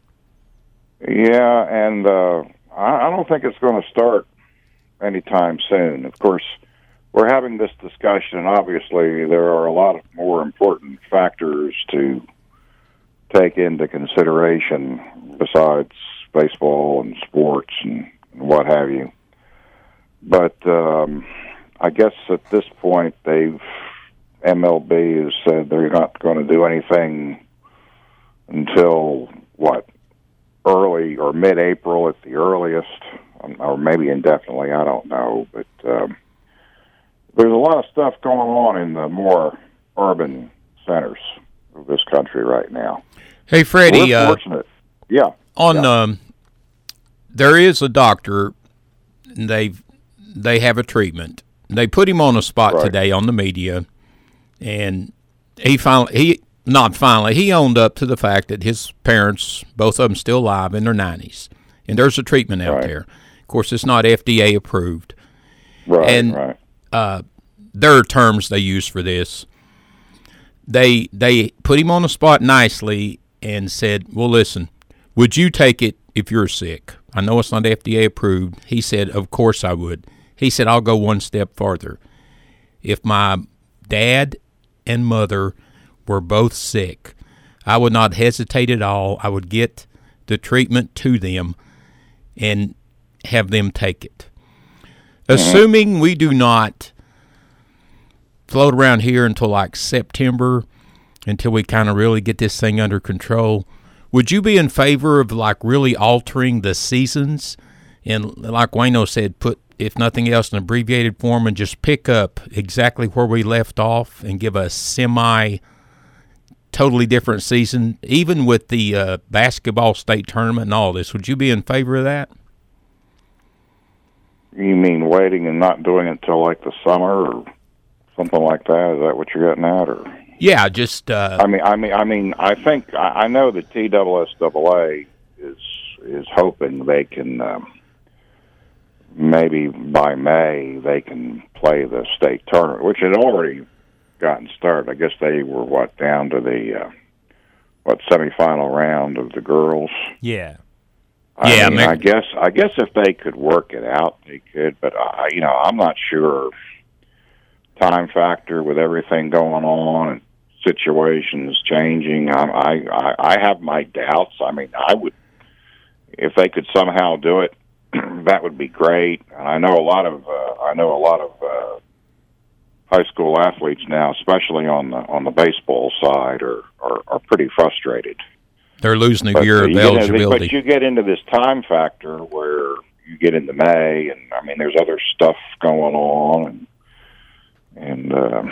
Yeah, and uh, I, I don't think it's going to start anytime soon. Of course, we're having this discussion, and obviously there are a lot of more important factors to take into consideration besides baseball and sports and what have you. But um, I guess at this point, they've M L B has said they're not going to do anything until what? Early or mid-April at the earliest, or maybe indefinitely, I don't know. But um, there's a lot of stuff going on in the more urban centers of this country right now. Hey, Freddie. We're fortunate. Uh, yeah. On yeah. Um, there is a doctor, and they they have a treatment. They put him on a spot right. today on the media, and he finally he. Not finally. He owned up to the fact that his parents, both of them still alive in their nineties, and there's a treatment out right. there. Of course, it's not F D A approved. Right, and right. Uh, there are terms they use for this. They they put him on the spot nicely and said, well, listen, Would you take it if you're sick? I know it's not F D A approved. He said, of course I would. He said, I'll go one step farther. If my dad and mother were both sick, I would not hesitate at all. I would get the treatment to them and have them take it. Assuming we do not float around here until like September, until we kind of really get this thing under control, would you be in favor of like really altering the seasons? And like Wayno said, put, if nothing else, an abbreviated form and just pick up exactly where we left off and give a semi totally different season, even with the uh, basketball state tournament and all this. Would you be in favor of that? You mean waiting and not doing it till like the summer or something like that? Is that what you're getting at, or? Yeah, just. Uh, I mean, I mean, I mean, I think I, I know the T S S A A is is hoping they can um, maybe by May they can play the state tournament, which had already gotten started. I guess they were what down to the uh, what semifinal round of the girls. Yeah. I yeah, mean, I guess I guess if they could work it out, they could. But I, you know, I'm not sure. Time factor with everything going on and situations changing. I, I, I have my doubts. I mean, I would, if they could somehow do it, that would be great. And I know a lot of uh, I know a lot of uh, high school athletes now, especially on the on the baseball side, are are, are pretty frustrated. They're losing a year of eligibility. But you get into this time factor where you get into May, and, I mean, there's other stuff going on. And, and uh,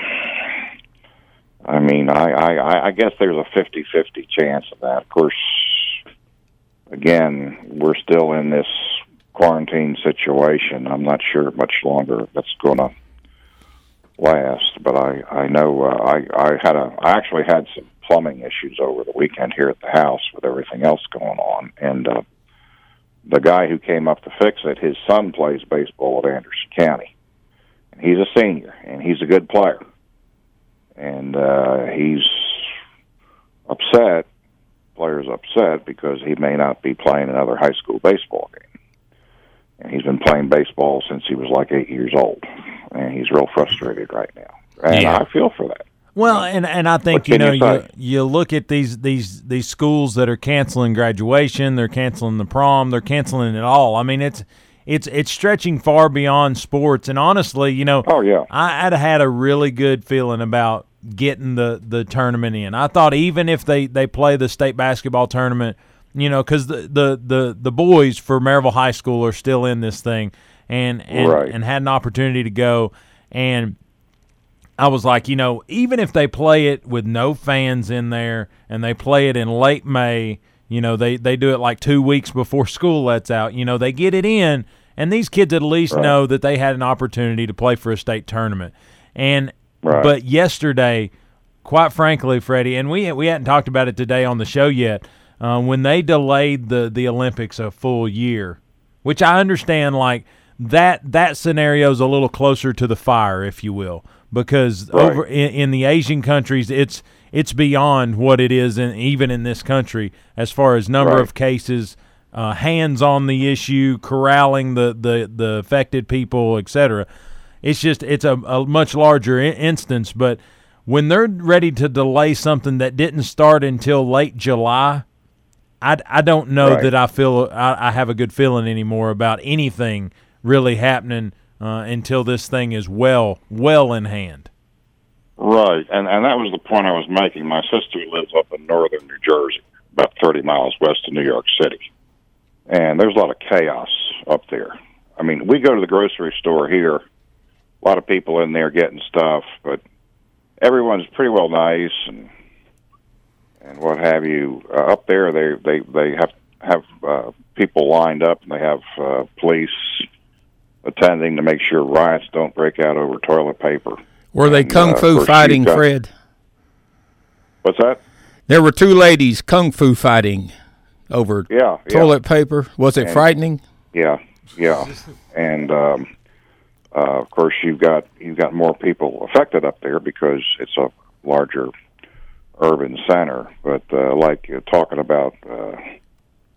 I mean, I, I, I guess there's a fifty-fifty chance of that. Of course, again, we're still in this quarantine situation. I'm not sure much longer that's going to last. But I, I know uh, I, I had a, I actually had some plumbing issues over the weekend here at the house with everything else going on. And uh, the guy who came up to fix it, his son plays baseball at Anderson County. And he's a senior, and he's a good player. And uh, he's upset, players upset, because he may not be playing another high school baseball game. And he's been playing baseball since he was like eight years old. And he's real frustrated right now. And yeah. I feel for that. Well, and, and I think, you know, you, you you look at these, these these schools that are canceling graduation, they're canceling the prom, they're canceling it all. I mean, it's it's it's stretching far beyond sports. And honestly, you know, oh, yeah. I, I'd had a really good feeling about getting the, the tournament in. I thought even if they, they play the state basketball tournament, you know, because the, the, the, the boys for Maryville High School are still in this thing and and, right. and had an opportunity to go and – I was like, you know, even if they play it with no fans in there and they play it in late May, you know, they, they do it like two weeks before school lets out, you know, they get it in, and these kids at least right. know that they had an opportunity to play for a state tournament. And right. But yesterday, quite frankly, Freddie, and we we hadn't talked about it today on the show yet, uh, when they delayed the, the Olympics a full year, which I understand, like, that that scenario is a little closer to the fire, if you will, because right. over in, in the Asian countries, it's it's beyond what it is, in, even in this country, as far as number right. of cases, uh, hands on the issue, corralling the, the, the affected people, et cetera. It's just it's a, a much larger in- instance. But when they're ready to delay something that didn't start until late July, I, I don't know right. that I feel I, I have a good feeling anymore about anything really happening uh, until this thing is well, well in hand. Right, and and that was the point I was making. My sister lives up in northern New Jersey, about thirty miles west of New York City, and there's a lot of chaos up there. I mean, we go to the grocery store here, a lot of people in there getting stuff, but everyone's pretty well nice and and what have you. Uh, up there, they they they have have uh, people lined up, and they have uh, police attending to make sure riots don't break out over toilet paper. Were they and, kung uh, fu fighting, Fred? What's that? There were two ladies kung fu fighting over yeah, toilet yeah. paper. Was it and, frightening? Yeah, yeah. And um, uh, of course, you've got you've got more people affected up there because it's a larger urban center. But uh, like you're talking about. Uh,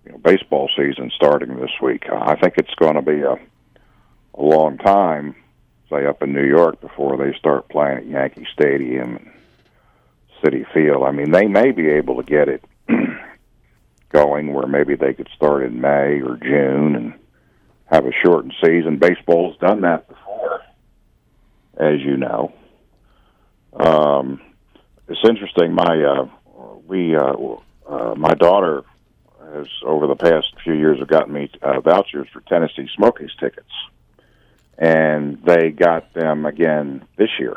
you know, baseball season starting this week. Uh, I think it's going to be a, a long time, say up in New York, before they start playing at Yankee Stadium and City Field. I mean, they may be able to get it going where maybe they could start in May or June and have a shortened season. Baseball's done that before, as you know. Um, it's interesting. My uh, we uh, uh, my daughter has over the past few years have gotten me uh, vouchers for Tennessee Smokies tickets, and they got them again this year.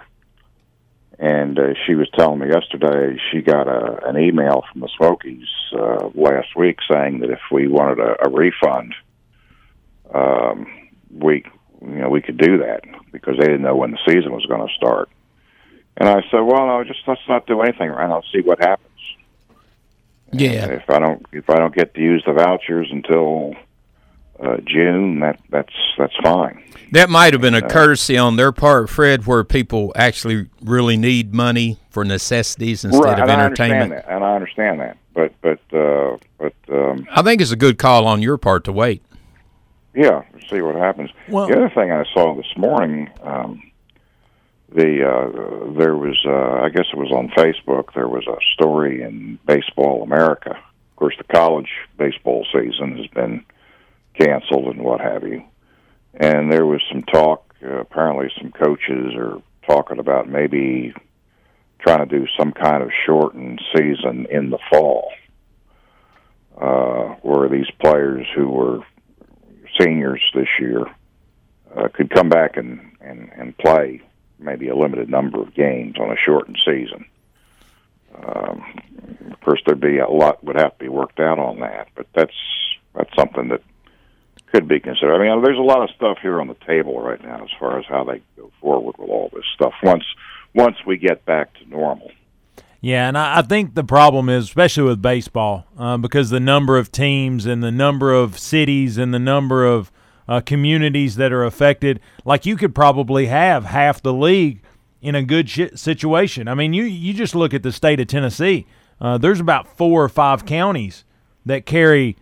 And uh, she was telling me yesterday she got a, an email from the Smokies uh, last week saying that if we wanted a, a refund, um, we you know we could do that because they didn't know when the season was going to start. And I said, well, no, just let's not do anything right now. I'll see what happens. Yeah. And if I don't, if I don't get to use the vouchers until uh, June, that that's that's fine. That might have been a courtesy on their part, Fred, where people actually really need money for necessities instead right, of and entertainment. I understand that, and I understand that, but but uh, but um, I think it's a good call on your part to wait. Yeah, see what happens. Well, the other thing I saw this morning. Um, The uh, there was, uh, I guess it was on Facebook, there was a story in Baseball America. Of course, the college baseball season has been canceled and what have you. And there was some talk, uh, apparently some coaches are talking about maybe trying to do some kind of shortened season in the fall, uh, where these players who were seniors this year uh, could come back and, and, and play maybe a limited number of games on a shortened season. Um, of course, there'd be a lot would have to be worked out on that, but that's that's something that could be considered. I mean, there's a lot of stuff here on the table right now as far as how they go forward with all this stuff once once we get back to normal. Yeah, and I think the problem is, especially with baseball, uh, because the number of teams and the number of cities and the number of Uh, communities that are affected, like you could probably have half the league in a good sh- situation. I mean, you you just look at the state of Tennessee. Uh, there's about four or five counties that carry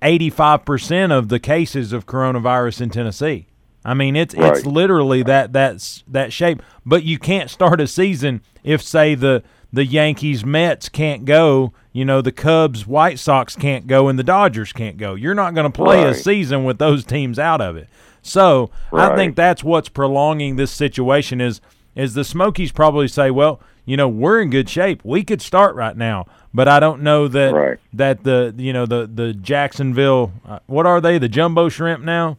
eighty-five percent of the cases of coronavirus in Tennessee. I mean, it's right. it's literally that that's that shape. But you can't start a season if, say, the the Yankees, Mets can't go. You know, the Cubs, White Sox can't go, and the Dodgers can't go. You're not going to play right. a season with those teams out of it. So right. I think that's what's prolonging this situation is is the Smokies probably say, well, you know, we're in good shape. We could start right now, but I don't know that right. that the you know the the Jacksonville, uh, what are they, the Jumbo Shrimp now?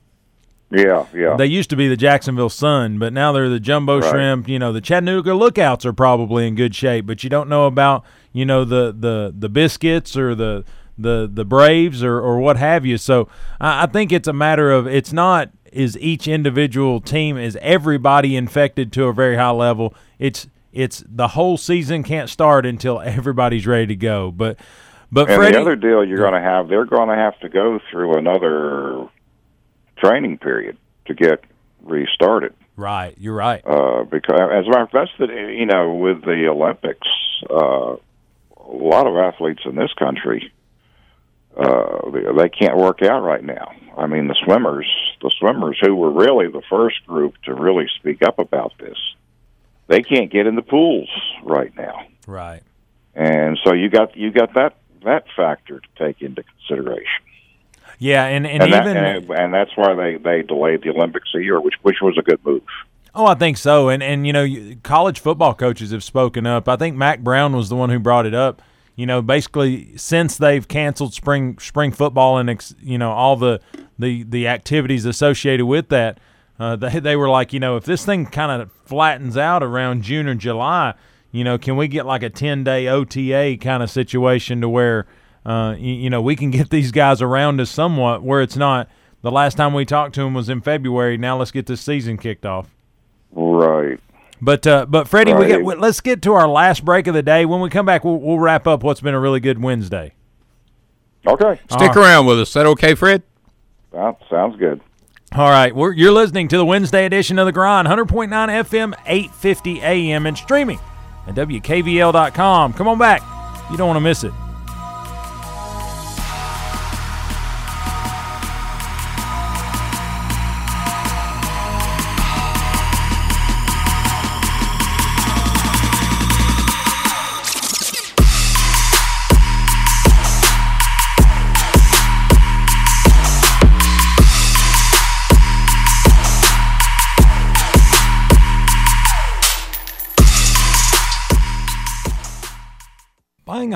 Yeah, yeah. They used to be the Jacksonville Sun, but now they're the Jumbo right. Shrimp. You know, the Chattanooga Lookouts are probably in good shape, but you don't know about, you know, the, the, the Biscuits or the the, the Braves or, or what have you. So I, I think it's a matter of it's not is each individual team, is everybody infected to a very high level. It's it's the whole season can't start until everybody's ready to go. But, but and Freddie, the other deal you're going to have, they're going to have to go through another – training period to get restarted. Right, you're right. Uh, because as a matter of fact, you know, with the Olympics, uh, a lot of athletes in this country uh, they can't work out right now. I mean, the swimmers, the swimmers who were really the first group to really speak up about this, they can't get in the pools right now. Right, and so you got you got that that factor to take into consideration. Yeah, and, and, and that, even and, and that's why they, they delayed the Olympics a year, which which was a good move. Oh, I think so. And and you know, college football coaches have spoken up. I think Mac Brown was the one who brought it up. You know, basically since they've canceled spring spring football and ex, you know all the the, the activities associated with that, uh, they they were like, you know, if this thing kind of flattens out around June or July, you know, can we get like a ten-day O T A kind of situation to where Uh, you, you know, we can get these guys around us somewhat where it's not the last time we talked to them was in February. Now let's get this season kicked off. Right. But, uh, but Freddie, right. we get, we, let's get to our last break of the day. When we come back, we'll, we'll wrap up what's been a really good Wednesday. Okay. Stick right. around with us. Is that okay, Fred? That sounds good. All right. We're, you're listening to the Wednesday edition of The Grind, one hundred point nine F M, eight fifty A M, and streaming at W K V L dot com. Come on back. You don't want to miss it. Buying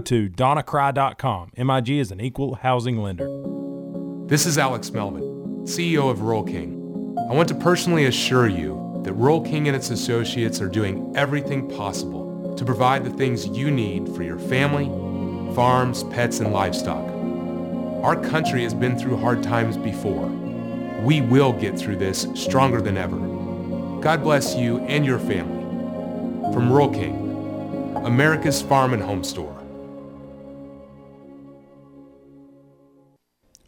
to donna crye dot com. M I G is an equal housing lender. This is Alex Melvin, C E O of Rural King. I want to personally assure you that Rural King and its associates are doing everything possible to provide the things you need for your family, farms, pets, and livestock. Our country has been through hard times before. We will get through this stronger than ever. God bless you and your family. From Rural King, America's Farm and Home Store.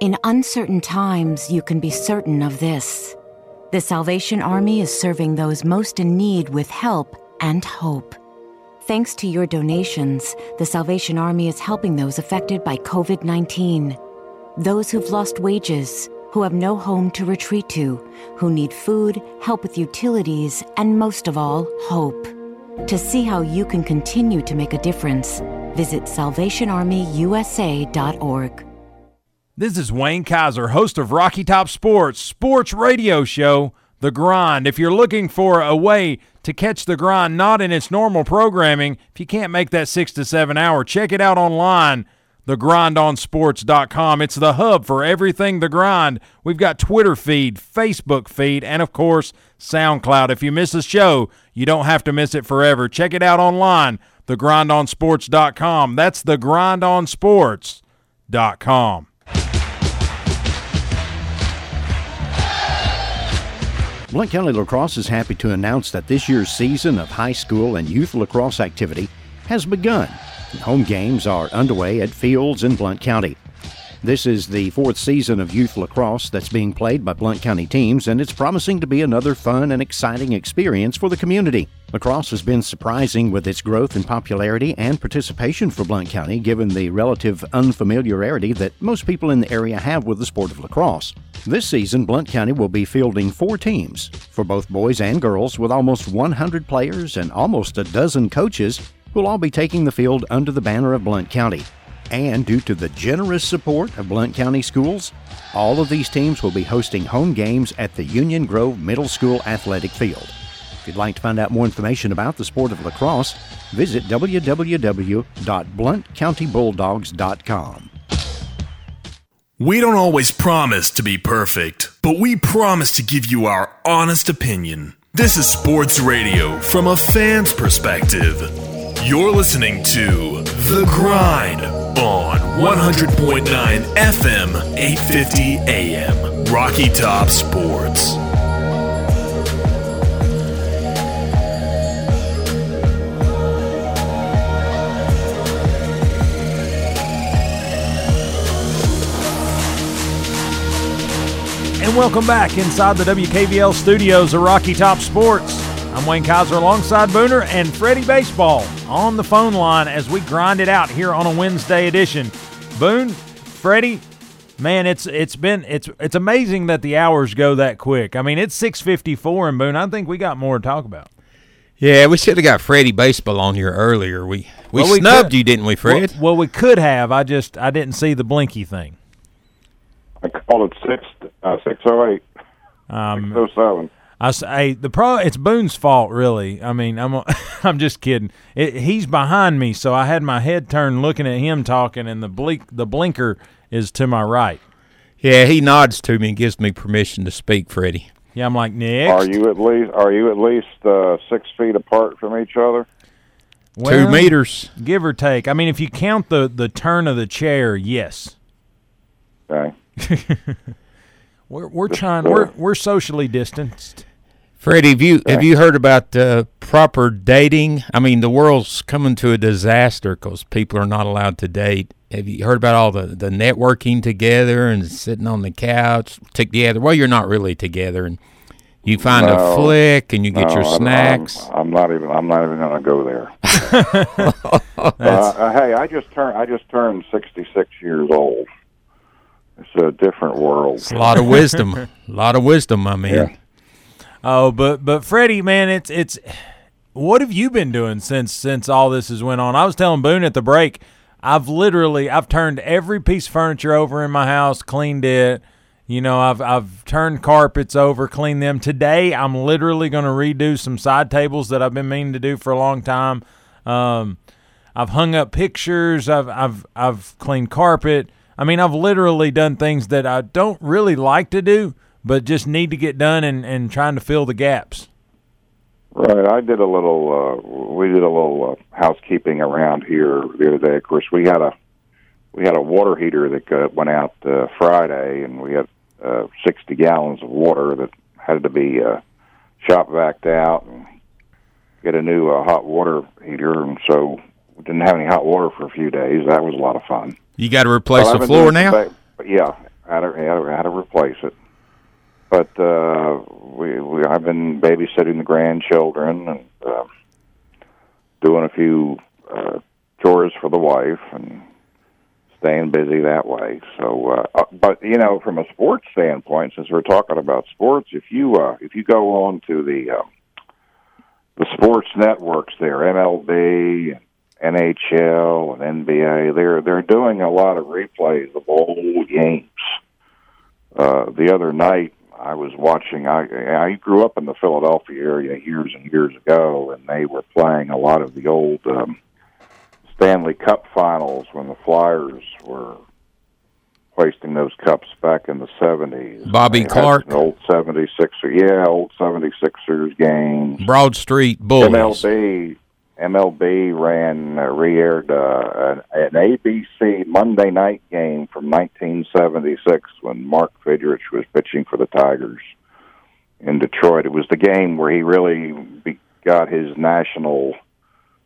In uncertain times, you can be certain of this. The Salvation Army is serving those most in need with help and hope. Thanks to your donations, the Salvation Army is helping those affected by covid nineteen. Those who've lost wages, who have no home to retreat to, who need food, help with utilities, and most of all, hope. To see how you can continue to make a difference, visit salvation army u s a dot org. This is Wayne Kaiser, host of Rocky Top Sports sports radio show, The Grind. If you're looking for a way to catch The Grind not in its normal programming, if you can't make that six to seven hour, check it out online. the grind on sports dot com. It's the hub for everything The Grind. We've got Twitter feed, Facebook feed, and, of course, SoundCloud. If you miss a show, you don't have to miss it forever. Check it out online, the grind on sports dot com. That's the grind on sports dot com. Blount County Lacrosse is happy to announce that this year's season of high school and youth lacrosse activity has begun. Home games are underway at fields in Blount County. This is the fourth season of youth lacrosse that's being played by Blount County teams, and it's promising to be another fun and exciting experience for the community. Lacrosse has been surprising with its growth in popularity and participation for Blount County, given the relative unfamiliarity that most people in the area have with the sport of lacrosse. This season, Blount County will be fielding four teams for both boys and girls, with almost one hundred players and almost a dozen coaches who'll all be taking the field under the banner of Blount County. And due to the generous support of Blount County schools, all of these teams will be hosting home games at the Union Grove Middle School Athletic Field. If you'd like to find out more information about the sport of lacrosse, visit w w w dot blount county bulldogs dot com. We don't always promise to be perfect, but we promise to give you our honest opinion. This is sports radio from a fan's perspective. You're listening to The Grind on one hundred point nine F M, eight fifty A M, Rocky Top Sports. And welcome back inside the W K V L studios of Rocky Top Sports. I'm Wayne Kaiser alongside Booner and Freddy Baseball on the phone line as we grind it out here on a Wednesday edition. Boone, Freddy, man, it's it's been it's it's amazing that the hours go that quick. I mean, it's six fifty-four, and Boone, I think we got more to talk about. Yeah, we should have got Freddy Baseball on here earlier. We we well, snubbed we could, you, didn't we, Fred? Well, well, we could have. I just I didn't see the blinky thing. I called it six uh, six oh eight. Um, six oh seven. I say the pro. It's Boone's fault, really. I mean, I'm I'm just kidding. It, he's behind me, so I had my head turned looking at him talking, and the blink the blinker is to my right. Yeah, he nods to me and gives me permission to speak, Freddie. Yeah, I'm like, Nick, Are you at least Are you at least uh, six feet apart from each other? Well, two meters, give or take. I mean, if you count the the turn of the chair, yes. thing. we're we're trying. We're we're socially distanced. Freddie, have you have you heard about uh, proper dating? I mean, the world's coming to a disaster because people are not allowed to date. Have you heard about all the, the networking together and sitting on the couch together? Well, you're not really together, and you find no, a flick and you get no, your snacks. I'm, I'm not even. I'm not even going to go there. uh, uh, hey, I just turned. I just turned sixty-six years old. It's a different world. It's a lot of wisdom. A lot of wisdom, my man. Yeah. Oh, but but Freddie, man, it's it's. What have you been doing since since all this has went on? I was telling Boone at the break, I've literally I've turned every piece of furniture over in my house, cleaned it. You know, I've I've turned carpets over, cleaned them. Today, I'm literally going to redo some side tables that I've been meaning to do for a long time. Um, I've hung up pictures. I've I've I've cleaned carpet. I mean, I've literally done things that I don't really like to do, but just need to get done, and, and trying to fill the gaps. Right. I did a little, uh, we did a little uh, housekeeping around here the other day. Of course, we had a, we had a water heater that got, went out uh, Friday, and we had uh, sixty gallons of water that had to be uh, shop vacced out and get a new uh, hot water heater. And so we didn't have any hot water for a few days. That was a lot of fun. You got to replace well, the floor now? Today, yeah, I had to, I had to, I had to replace it. But uh, we, we, I've been babysitting the grandchildren and uh, doing a few uh, chores for the wife and staying busy that way. So, uh, but you know, from a sports standpoint, since we're talking about sports, if you uh, if you go on to the uh, the sports networks, there M L B, N H L, and N B A, they're they're doing a lot of replays of old games. Uh, the other night. I was watching, I, I grew up in the Philadelphia area years and years ago, and they were playing a lot of the old um, Stanley Cup finals when the Flyers were hoisting those cups back in the seventies. Bobby Clark. Old seventy-sixers, yeah, old seventy-sixers games. Broad Street Bulls. M L B, M L B ran, uh, re-aired uh, an, an A B C Monday night game from nineteen seventy-six when Mark Fidrich was pitching for the Tigers in Detroit. It was the game where he really be- got his national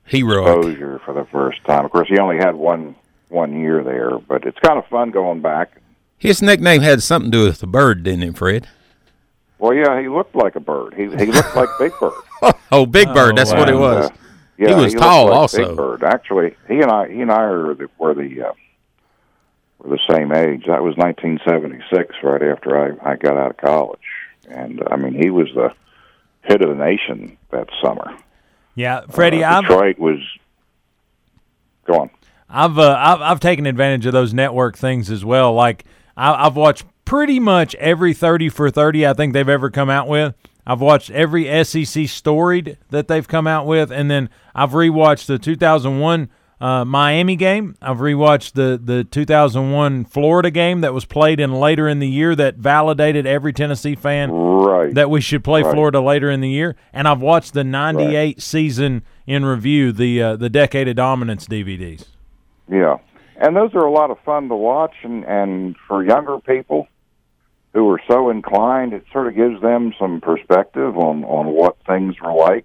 Heroic. exposure for the first time. Of course, he only had one one year there, but it's kind of fun going back. His nickname had something to do with the bird, didn't it, Fred? Well, yeah, he looked like a bird. He, he looked like Big Bird. oh, Big Bird, oh, that's wow. what it was. Uh, Yeah, he was he tall, like also. Big Bird. Actually, he and I, he and I are the, were the uh, were the same age. That was nineteen seventy-six, right after I, I got out of college, and I mean he was the hit of the nation that summer. Yeah, Freddie, uh, Detroit I've, was. Go on. I've uh, I've I've taken advantage of those network things as well. Like I, I've watched pretty much every thirty for thirty I think they've ever come out with. I've watched every S E C storied that they've come out with, and then I've rewatched the two thousand one uh, Miami game. I've rewatched the, the two thousand one Florida game that was played in later in the year that validated every Tennessee fan right. that we should play right. Florida later in the year. And I've watched the ninety-eight right. season in review, the uh, the Decade of Dominance D V Ds. Yeah, and those are a lot of fun to watch, and, and for younger people who are so inclined, it sort of gives them some perspective on, on what things were like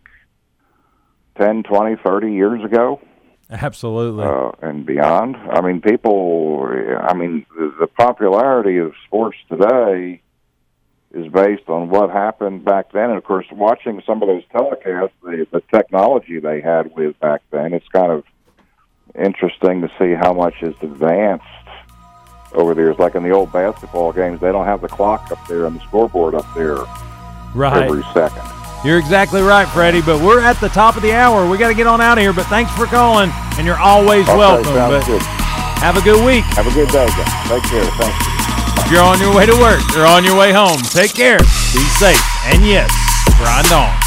ten, twenty, thirty years ago. Absolutely. Uh, and beyond. I mean, people, I mean, the popularity of sports today is based on what happened back then. And, of course, watching some of those telecasts, the, the technology they had with back then, it's kind of interesting to see how much is advanced over there. It's like in the old basketball games, they don't have the clock up there and the scoreboard up there right. every second. You're exactly right, Freddie, but we're at the top of the hour. We got to get on out of here, but thanks for calling, and you're always okay, welcome. But have a good week. Have a good day, guys. Take care. Thank you. If you're on your way to work, you're on your way home. Take care. Be safe. And, yes, grind on.